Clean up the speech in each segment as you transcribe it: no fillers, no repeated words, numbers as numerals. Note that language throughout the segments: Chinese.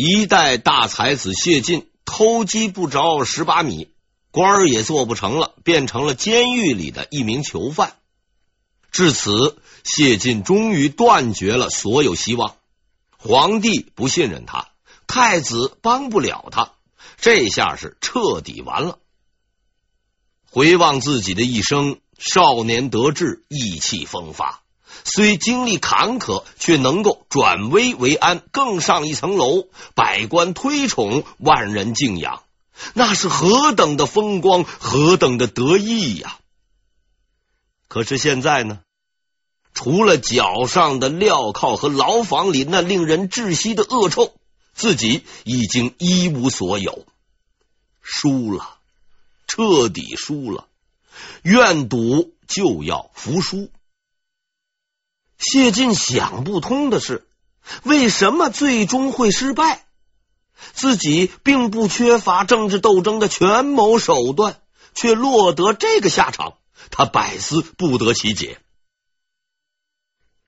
一代大才子谢晋偷鸡不着18米，官儿也做不成了，变成了监狱里的一名囚犯。至此，谢晋终于断绝了所有希望。皇帝不信任他，太子帮不了他，这下是彻底完了。回望自己的一生，少年得志，意气风发，虽经历坎坷，却能够转危为安，更上一层楼，百官推崇，万人敬仰，那是何等的风光，何等的得意呀！可是现在呢，除了脚上的镣铐和牢房里那令人窒息的恶臭，自己已经一无所有，输了，彻底输了，愿赌就要服输。谢晋想不通的是，为什么最终会失败？自己并不缺乏政治斗争的权谋手段，却落得这个下场，他百思不得其解。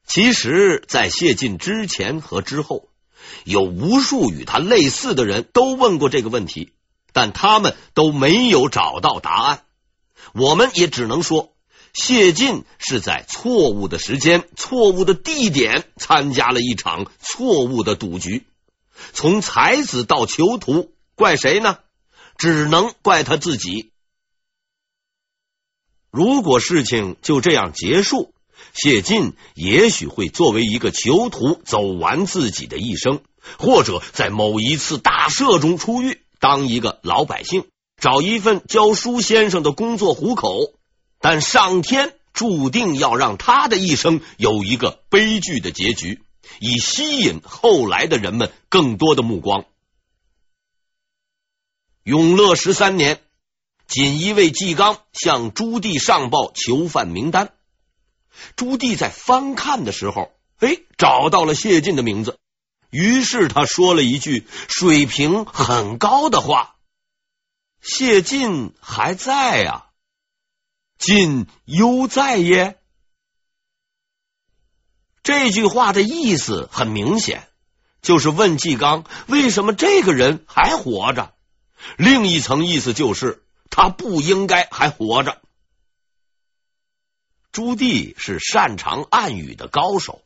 其实，在谢晋之前和之后，有无数与他类似的人都问过这个问题，但他们都没有找到答案。我们也只能说，谢晋是在错误的时间、错误的地点参加了一场错误的赌局。从才子到囚徒，怪谁呢？只能怪他自己。如果事情就这样结束，谢晋也许会作为一个囚徒走完自己的一生，或者在某一次大赦中出狱，当一个老百姓，找一份教书先生的工作糊口。但上天注定要让他的一生有一个悲剧的结局，以吸引后来的人们更多的目光。永乐13年，锦衣卫纪纲向朱棣上报囚犯名单。朱棣在翻看的时候，找到了谢晋的名字，于是他说了一句水平很高的话：谢晋还在啊，晋犹在耶。这句话的意思很明显，就是问纪纲为什么这个人还活着。另一层意思就是他不应该还活着。朱棣是擅长暗语的高手，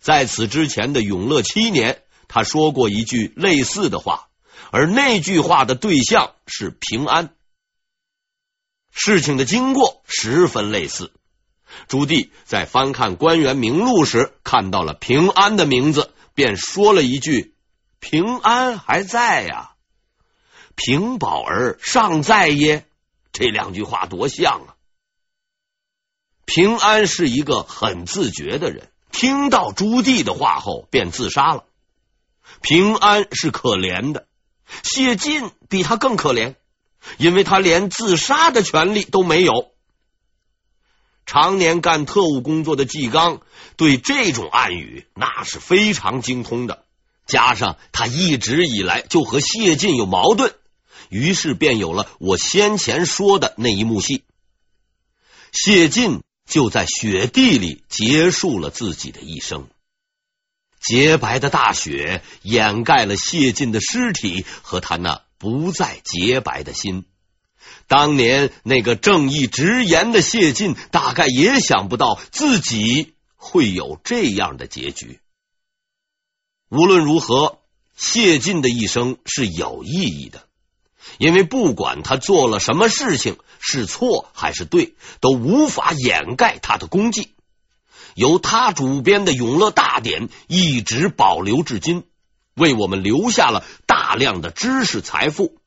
在此之前的永乐7年，他说过一句类似的话，而那句话的对象是平安。事情的经过十分类似，朱棣在翻看官员名录时看到了平安的名字，便说了一句：平安还在呀，平保儿尚在耶。这两句话多像啊！平安是一个很自觉的人，听到朱棣的话后便自杀了。平安是可怜的，谢晋比他更可怜，因为他连自杀的权利都没有。常年干特务工作的纪纲对这种暗语那是非常精通的，加上他一直以来就和谢晋有矛盾，于是便有了我先前说的那一幕戏。谢晋就在雪地里结束了自己的一生，洁白的大雪掩盖了谢晋的尸体和他那不再洁白的心。当年那个正义直言的谢晋，大概也想不到自己会有这样的结局。无论如何，谢晋的一生是有意义的，因为不管他做了什么事情，是错还是对，都无法掩盖他的功绩。由他主编的《永乐大典》一直保留至今，为我们留下了大量的知识财富。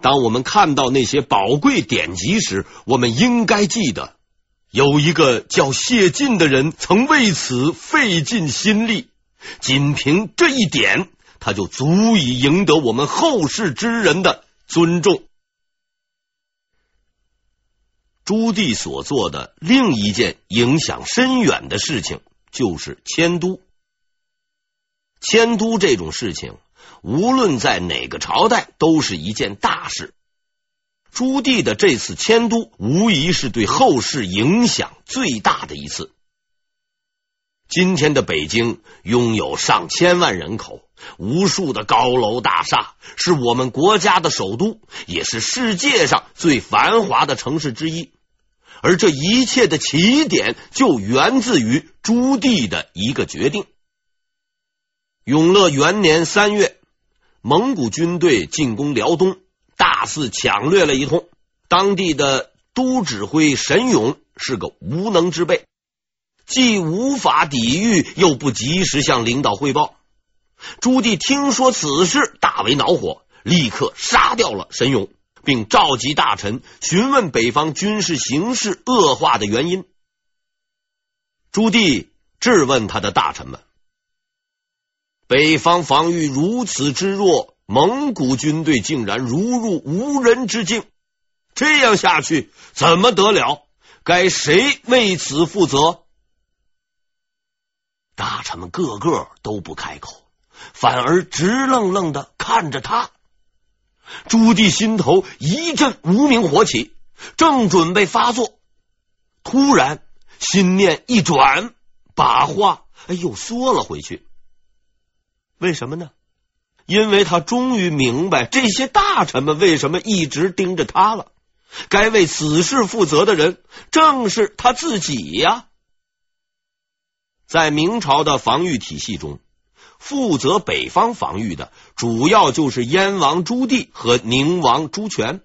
当我们看到那些宝贵典籍时，我们应该记得，有一个叫谢晋的人曾为此费尽心力，仅凭这一点，他就足以赢得我们后世之人的尊重。朱棣所做的另一件影响深远的事情，就是迁都。迁都这种事情，无论在哪个朝代都是一件大事。朱棣的这次迁都无疑是对后世影响最大的一次。今天的北京拥有上千万人口，无数的高楼大厦，是我们国家的首都，也是世界上最繁华的城市之一。而这一切的起点就源自于朱棣的一个决定。永乐元年3月，蒙古军队进攻辽东，大肆抢掠了一通。当地的都指挥沈勇是个无能之辈，既无法抵御，又不及时向领导汇报。朱棣听说此事，大为恼火，立刻杀掉了沈勇，并召集大臣询问北方军事形势恶化的原因。朱棣质问他的大臣们，北方防御如此之弱，蒙古军队竟然如入无人之境，这样下去怎么得了？该谁为此负责？大臣们个个都不开口，反而直愣愣的看着他。朱棣心头一阵无名火起，正准备发作，突然心念一转，把话又缩了回去。为什么呢？因为他终于明白这些大臣们为什么一直盯着他了，该为此事负责的人正是他自己呀。在明朝的防御体系中，负责北方防御的主要就是燕王朱棣和宁王朱权。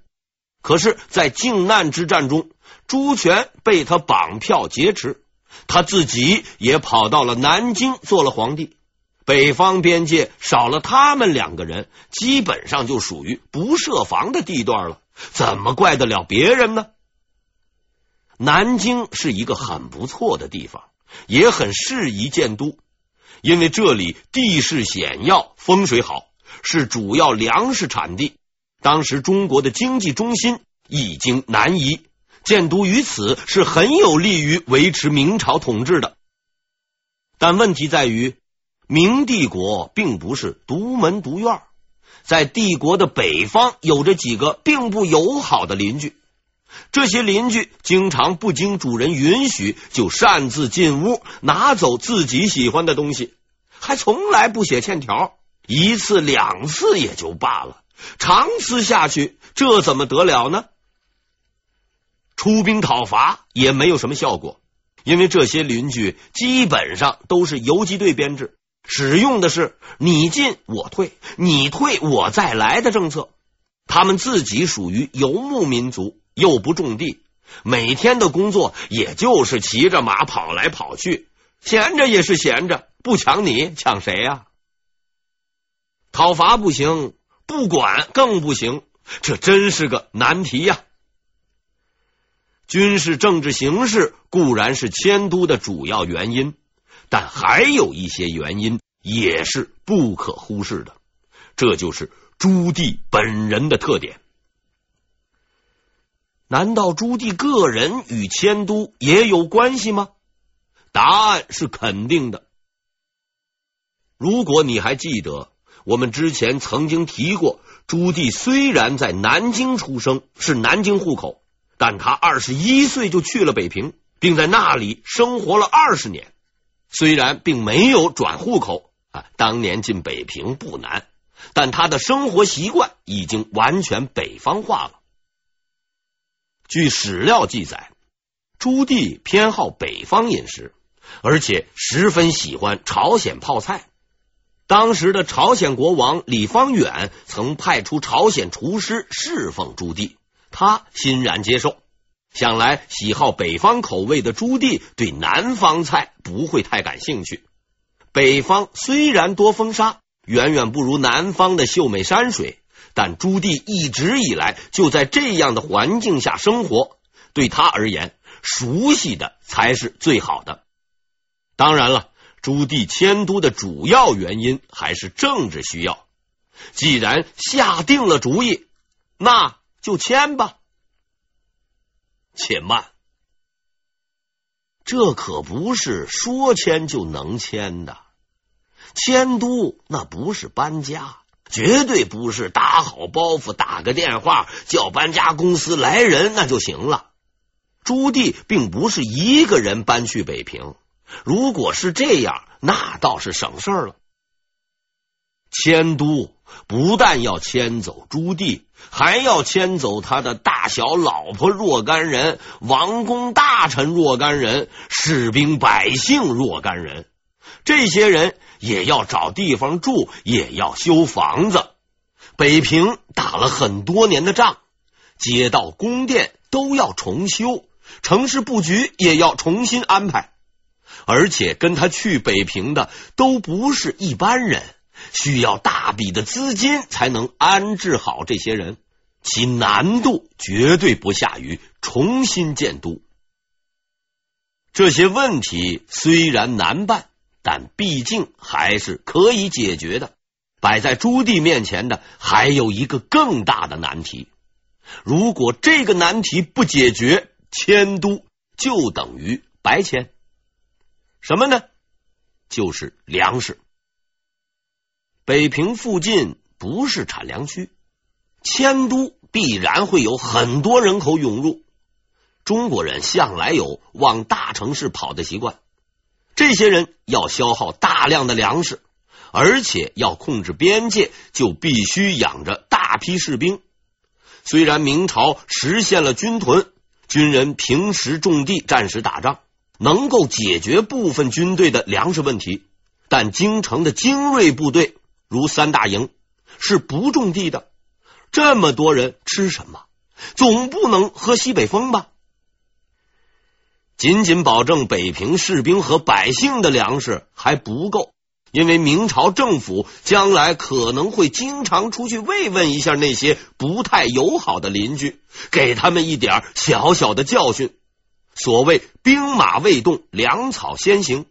可是在靖难之战中，朱权被他绑票劫持，他自己也跑到了南京做了皇帝，北方边界少了他们两个人，基本上就属于不设防的地段了，怎么怪得了别人呢？南京是一个很不错的地方，也很适宜建都，因为这里地势险要，风水好，是主要粮食产地。当时中国的经济中心已经南移，建都于此是很有利于维持明朝统治的。但问题在于，明帝国并不是独门独院，在帝国的北方有着几个并不友好的邻居，这些邻居经常不经主人允许就擅自进屋拿走自己喜欢的东西，还从来不写欠条，一次两次也就罢了，长此下去这怎么得了呢？出兵讨伐也没有什么效果，因为这些邻居基本上都是游击队编制，使用的是你进我退，你退我再来的政策。他们自己属于游牧民族，又不种地，每天的工作也就是骑着马跑来跑去，闲着也是闲着，不抢你抢谁呀？讨伐不行，不管更不行，这真是个难题呀。军事政治形势固然是迁都的主要原因，但还有一些原因也是不可忽视的，这就是朱棣本人的特点。难道朱棣个人与迁都也有关系吗？答案是肯定的。如果你还记得，我们之前曾经提过，朱棣虽然在南京出生，是南京户口，但他21岁就去了北平，并在那里生活了20年。虽然并没有转户口当年进北平不难，但他的生活习惯已经完全北方化了。据史料记载，朱棣偏好北方饮食，而且十分喜欢朝鲜泡菜。当时的朝鲜国王李芳远曾派出朝鲜厨师侍奉朱棣，他欣然接受。想来喜好北方口味的朱棣对南方菜不会太感兴趣。北方虽然多风沙，远远不如南方的秀美山水，但朱棣一直以来就在这样的环境下生活，对他而言，熟悉的才是最好的。当然了，朱棣迁都的主要原因还是政治需要。既然下定了主意，那就迁吧。且慢，这可不是说迁就能迁的。迁都那不是搬家，绝对不是打好包袱打个电话叫搬家公司来人那就行了。朱棣并不是一个人搬去北平，如果是这样，那倒是省事儿了。迁都不但要迁走朱棣，还要迁走他的大小老婆若干人，王公大臣若干人，士兵百姓若干人。这些人也要找地方住，也要修房子。北平打了很多年的仗，街道宫殿都要重修，城市布局也要重新安排。而且跟他去北平的都不是一般人，需要大笔的资金才能安置好这些人，其难度绝对不下于重新建都。这些问题虽然难办，但毕竟还是可以解决的。摆在朱棣面前的还有一个更大的难题，如果这个难题不解决，迁都就等于白迁。什么呢？就是粮食。北平附近不是产粮区，迁都必然会有很多人口涌入。中国人向来有往大城市跑的习惯，这些人要消耗大量的粮食，而且要控制边界，就必须养着大批士兵。虽然明朝实现了军屯，军人平时种地，战时打仗，能够解决部分军队的粮食问题，但京城的精锐部队如三大营是不种地的，这么多人吃什么？总不能喝西北风吧？仅仅保证北平士兵和百姓的粮食还不够，因为明朝政府将来可能会经常出去慰问一下那些不太友好的邻居，给他们一点小小的教训。所谓兵马未动，粮草先行，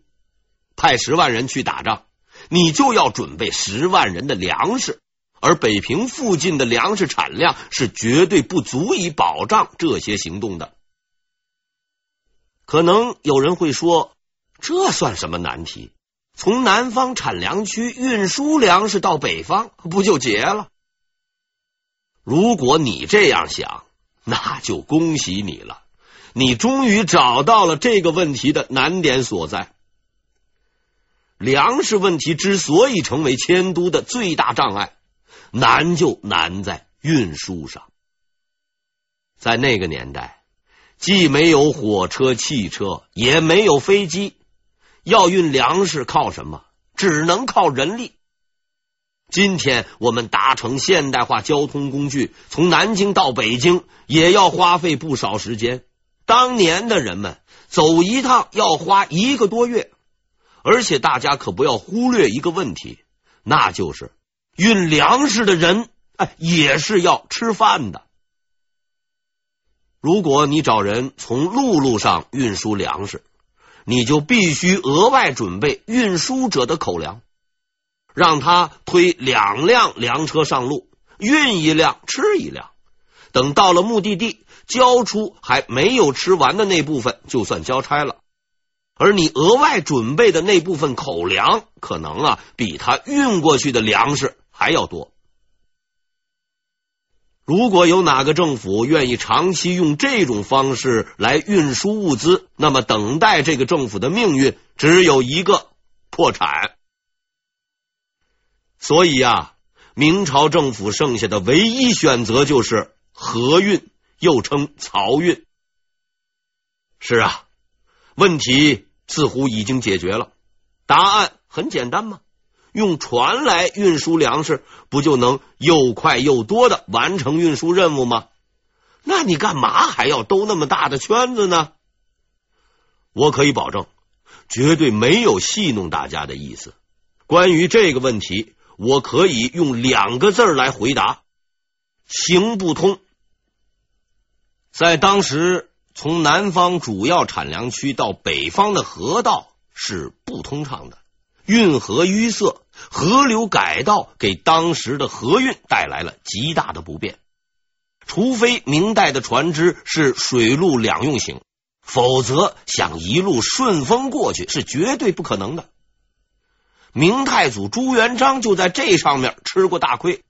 派10万人去打仗，你就要准备10万人的粮食，而北平附近的粮食产量是绝对不足以保障这些行动的。可能有人会说，这算什么难题？从南方产粮区运输粮食到北方，不就结了？如果你这样想，那就恭喜你了，你终于找到了这个问题的难点所在。粮食问题之所以成为迁都的最大障碍，难就难在运输上。在那个年代，既没有火车汽车，也没有飞机，要运粮食靠什么？只能靠人力。今天我们达成现代化交通工具，从南京到北京也要花费不少时间，当年的人们走一趟要花1个多月。而且大家可不要忽略一个问题，那就是运粮食的人也是要吃饭的。如果你找人从陆路上运输粮食，你就必须额外准备运输者的口粮，让他推2辆粮车上路，运1辆吃1辆，等到了目的地，交出还没有吃完的那部分就算交差了。而你额外准备的那部分口粮，可能比他运过去的粮食还要多。如果有哪个政府愿意长期用这种方式来运输物资，那么等待这个政府的命运只有一个：破产。所以明朝政府剩下的唯一选择就是河运，又称漕运。是问题似乎已经解决了，答案很简单吗？用船来运输粮食，不就能又快又多的完成运输任务吗？那你干嘛还要兜那么大的圈子呢？我可以保证，绝对没有戏弄大家的意思。关于这个问题，我可以用2个字来回答：行不通。在当时，从南方主要产粮区到北方的河道是不通畅的，运河淤塞，河流改道给当时的河运带来了极大的不便。除非明代的船只是水陆两用型，否则想一路顺风过去是绝对不可能的。明太祖朱元璋就在这上面吃过大亏。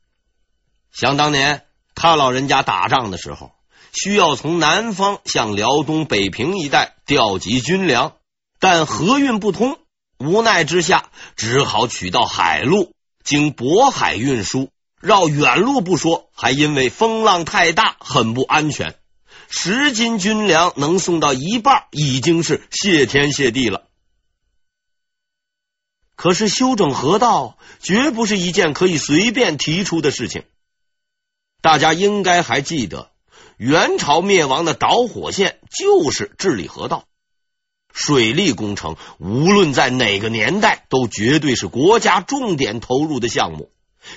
想当年他老人家打仗的时候，需要从南方向辽东、北平一带调集军粮，但河运不通，无奈之下只好取到海路，经渤海运输，绕远路不说，还因为风浪太大，很不安全。10斤军粮能送到一半，已经是谢天谢地了。可是修整河道绝不是一件可以随便提出的事情。大家应该还记得，元朝灭亡的导火线就是治理河道。水利工程无论在哪个年代都绝对是国家重点投入的项目，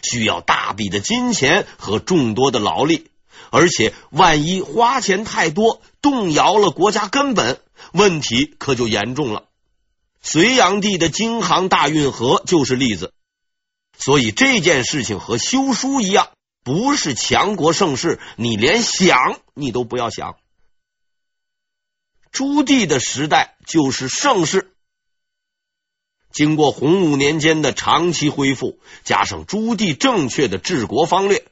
需要大笔的金钱和众多的劳力，而且万一花钱太多，动摇了国家根本，问题可就严重了。隋炀帝的京杭大运河就是例子。所以这件事情和修书一样，不是强国盛世，你连想你都不要想。朱棣的时代就是盛世，经过洪武年间的长期恢复，加上朱棣正确的治国方略，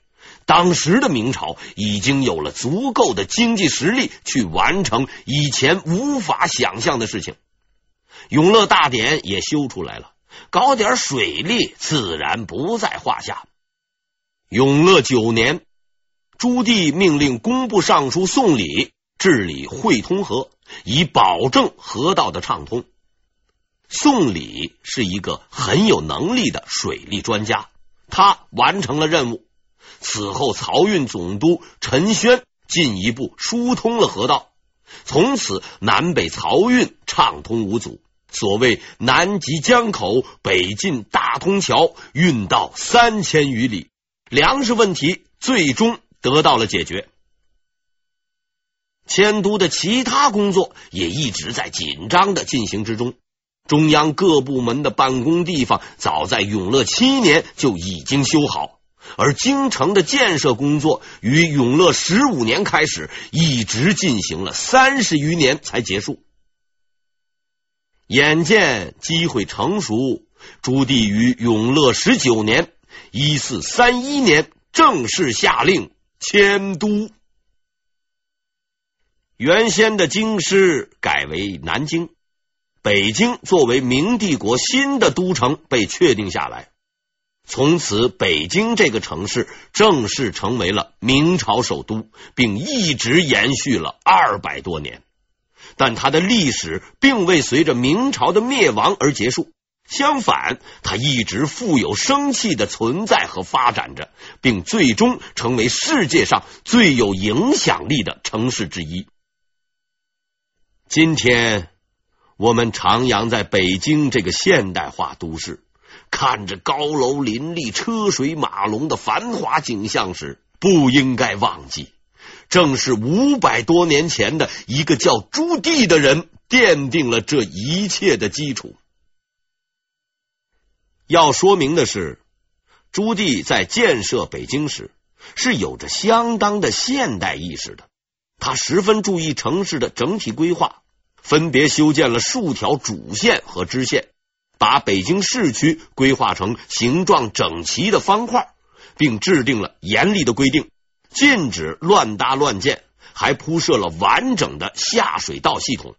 当时的明朝已经有了足够的经济实力去完成以前无法想象的事情。永乐大典也修出来了，搞点水利自然不在话下。永乐9年，朱棣命令工部尚书宋礼治理汇通河，以保证河道的畅通。宋礼是一个很有能力的水利专家，他完成了任务。此后漕运总督陈轩进一步疏通了河道，从此南北漕运畅通无阻，所谓南及江口，北进大通桥，运到3000余里，粮食问题最终得到了解决。迁都的其他工作也一直在紧张的进行之中，中央各部门的办公地方早在永乐7年就已经修好，而京城的建设工作于永乐15年开始，一直进行了30余年才结束。眼见机会成熟，朱棣于永乐19年1431年正式下令迁都。原先的京师改为南京，北京作为明帝国新的都城被确定下来，从此北京这个城市正式成为了明朝首都，并一直延续了200多年。但它的历史并未随着明朝的灭亡而结束，相反，它一直富有生气的存在和发展着，并最终成为世界上最有影响力的城市之一。今天我们徜徉在北京这个现代化都市，看着高楼林立、车水马龙的繁华景象时，不应该忘记，正是500多年前的一个叫朱棣的人奠定了这一切的基础。要说明的是，朱棣在建设北京时是有着相当的现代意识的，他十分注意城市的整体规划，分别修建了数条主线和支线，把北京市区规划成形状整齐的方块，并制定了严厉的规定，禁止乱搭乱建，还铺设了完整的下水道系统。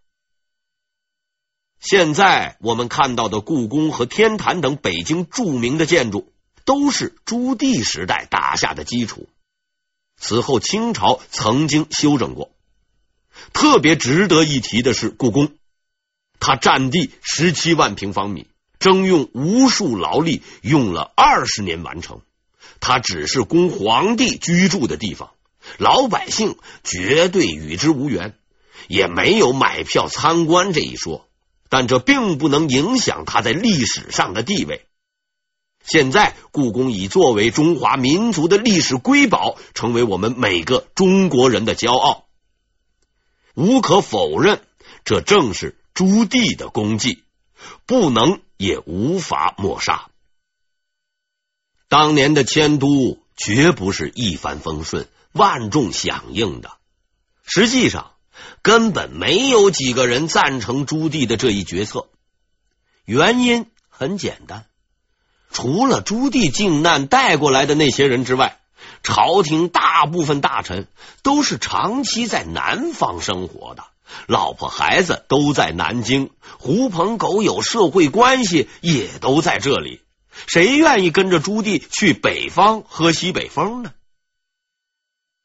现在我们看到的故宫和天坛等北京著名的建筑，都是朱棣时代打下的基础。此后清朝曾经修整过。特别值得一提的是故宫，它占地17万平方米，征用无数劳力，用了20年完成。它只是供皇帝居住的地方，老百姓绝对与之无缘，也没有买票参观这一说，但这并不能影响它在历史上的地位。现在故宫已作为中华民族的历史瑰宝，成为我们每个中国人的骄傲。无可否认，这正是朱棣的功绩，不能也无法抹杀。当年的迁都绝不是一帆风顺、万众响应的，实际上根本没有几个人赞成朱棣的这一决策。原因很简单，除了朱棣靖难带过来的那些人之外，朝廷大部分大臣都是长期在南方生活的，老婆孩子都在南京，狐朋狗友、社会关系也都在这里，谁愿意跟着朱棣去北方喝西北风呢？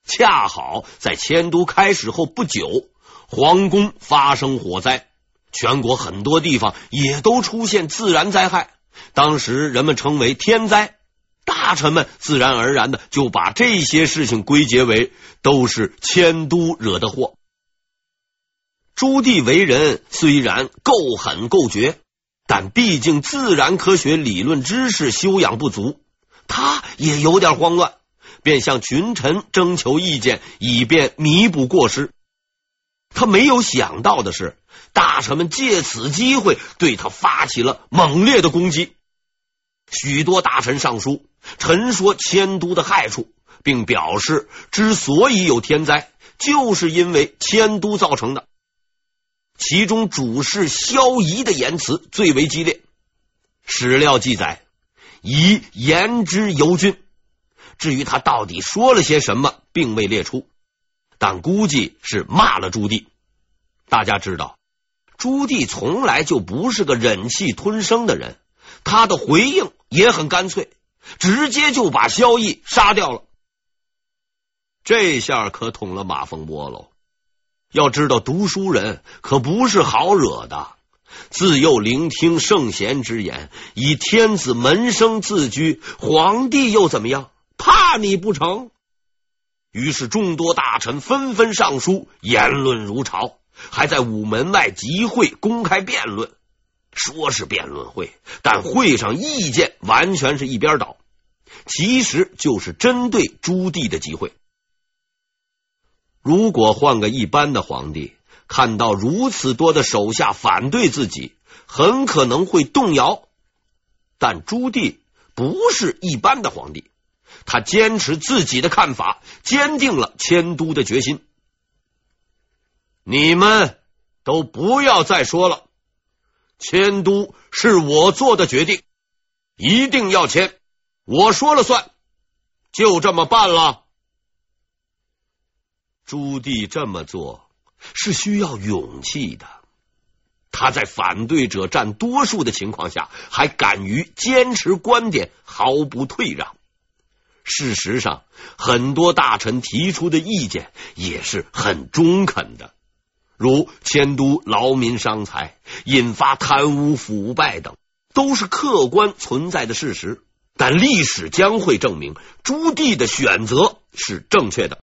恰好在迁都开始后不久，皇宫发生火灾，全国很多地方也都出现自然灾害，当时人们称为天灾，大臣们自然而然的就把这些事情归结为都是迁都惹的祸。朱棣为人虽然够狠够绝，但毕竟自然科学理论知识修养不足，他也有点慌乱，便向群臣征求意见，以便弥补过失。他没有想到的是，大臣们借此机会对他发起了猛烈的攻击。许多大臣上书陈说迁都的害处，并表示之所以有天灾，就是因为迁都造成的。其中主事萧仪的言辞最为激烈。史料记载，仪言之尤俊，至于他到底说了些什么并未列出，但估计是骂了朱棣。大家知道，朱棣从来就不是个忍气吞声的人，他的回应也很干脆，直接就把萧绎杀掉了。这下可捅了马蜂窝喽。要知道，读书人可不是好惹的，自幼聆听圣贤之言，以天子门生自居，皇帝又怎么样？怕你不成？于是众多大臣纷纷上书，言论如潮，还在午门外集会公开辩论。说是辩论会，但会上意见完全是一边倒，其实就是针对朱棣的集会。如果换个一般的皇帝，看到如此多的手下反对自己，很可能会动摇，但朱棣不是一般的皇帝，他坚持自己的看法，坚定了迁都的决心。你们都不要再说了，迁都是我做的决定，一定要迁，我说了算，就这么办了。朱棣这么做是需要勇气的，他在反对者占多数的情况下，还敢于坚持观点，毫不退让。事实上，很多大臣提出的意见也是很中肯的，如迁都劳民伤财、引发贪污腐败等，都是客观存在的事实。但历史将会证明，朱棣的选择是正确的。